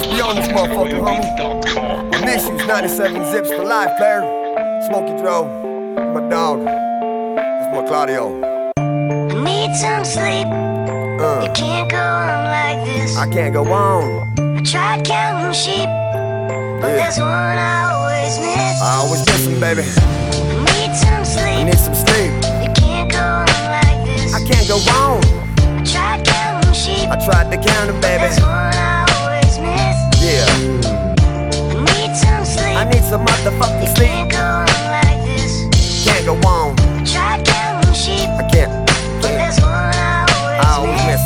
supposed to be on this motherfucker, homie. With issues, 97 zips for life, player. Smokey Joe, my dog. This boy Claudio. I need some sleep. You can't go on like this. I can't go on. I tried counting sheep, but there's one I always miss. I always miss him, baby. I need some sleep. I need some sleep. You can't go on like this. I can't go on. I tried to count them, baby. That's one I always miss. Yeah. I need some sleep. I need some motherfucking sleep. Can't go on like this. Can't go on. I tried counting sheep. I can't. But there's one I always miss.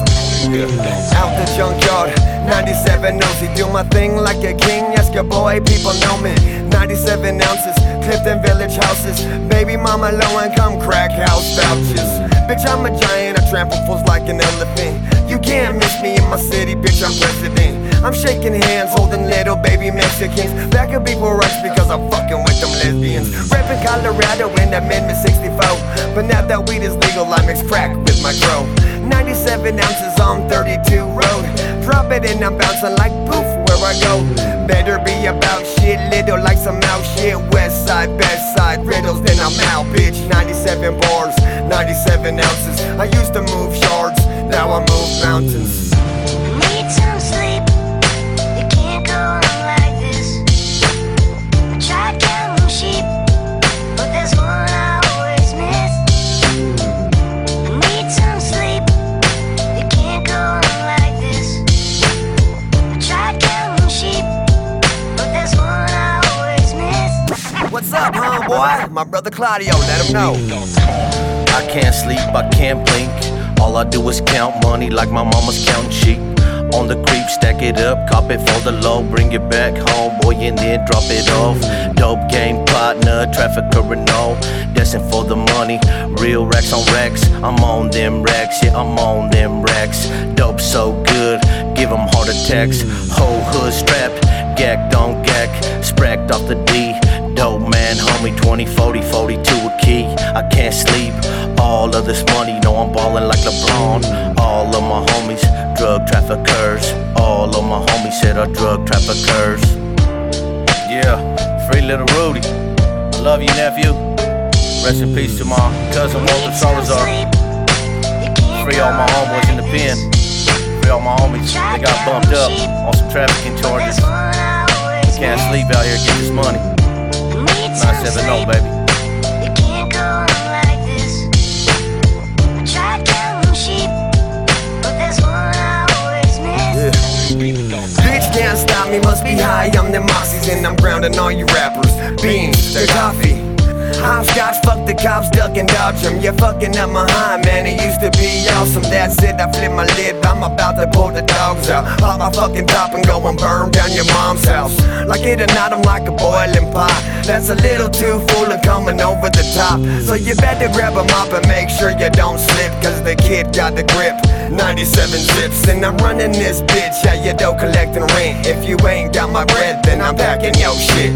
Yeah. Out the junkyard, 97 ounces. Do my thing like a king. Yes, your boy, people know me. 97 ounces, Clifton Village houses. Baby mama low income crack house vouchers. Bitch, I'm a giant, I trample fools like an elephant. You can't miss me in my city, bitch, I'm president. I'm shaking hands, holding little baby Mexicans. That could be for us because I'm fucking with them lesbians. Reppin' Colorado in Amendment 64. But now that weed is legal, I mix crack with my grow. 97 ounces on 32 road. Drop it and I'm bouncing like poof where I go. Better be about shit, little like some out shit. West side, best side, riddles, then I'm out, bitch. 97 bars, 97 ounces. I used to move yards, now I move mountains. I need some sleep. You can't go on like this. I tried counting sheep, but there's one I always miss. I need some sleep. You can't go on like this. I tried counting sheep, but there's one I always miss. What's up, homeboy? My brother Claudio, let him know. I can't sleep, I can't blink. All I do is count money like my mama's counting sheep. On the creep, stack it up, cop it for the low, bring it back home, boy, and then drop it off. Dope game partner, trafficker and all, dancing for the money. Real racks on racks, I'm on them racks, yeah, I'm on them racks. Dope so good, give them heart attacks. Whole hood strapped, gagged on gag, spracked off the D. Dope man, homie, 20, 40, 42 a key. I can't sleep. All of this money, know I'm ballin' like LeBron. All of my homies, drug traffickers. All of my homies said are drug traffickers. Yeah, free little Rudy. I love you, nephew. Rest in peace to my cousin Walter Salazar. Free all my homeboys in the pen. Free all my homies. They got bumped up on some trafficking charges. You can't sleep out here, get this money. 970, baby. Bitch can't stop me, must be high, I'm them moxies. And I'm grounding all you rappers, beans, they're coffee. Hopscotch, fuck the cops, duck and dodge them. You're fucking up my high, man, it used to be awesome. That's it, I flip my lid, I'm about to pull the dogs out. Pop my fucking top and go and burn down your mom's house. Like it or not, I'm like a boiling pot. That's a little too full and coming over the top. So you better grab a mop and make sure you don't slip, cause the kid got the grip. 97 zips and I'm running this bitch. Yeah, you don't collecting rent. If you ain't got my bread, then I'm packing your shit.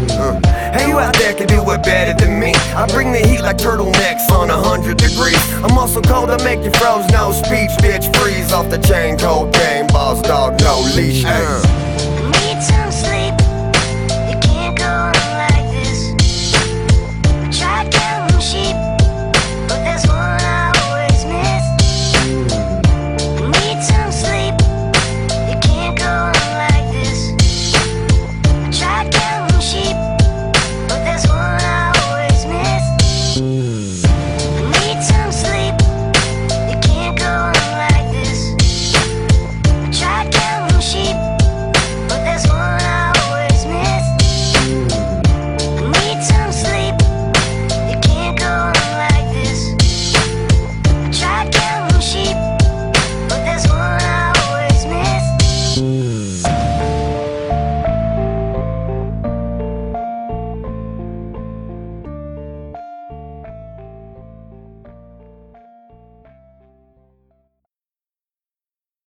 Hey, you out there can do it better than me. I bring the heat like turtlenecks on 100 degrees. I'm also cold, I make you froze, no speech, bitch, freeze off the chain, cold game, boss dog, no leash.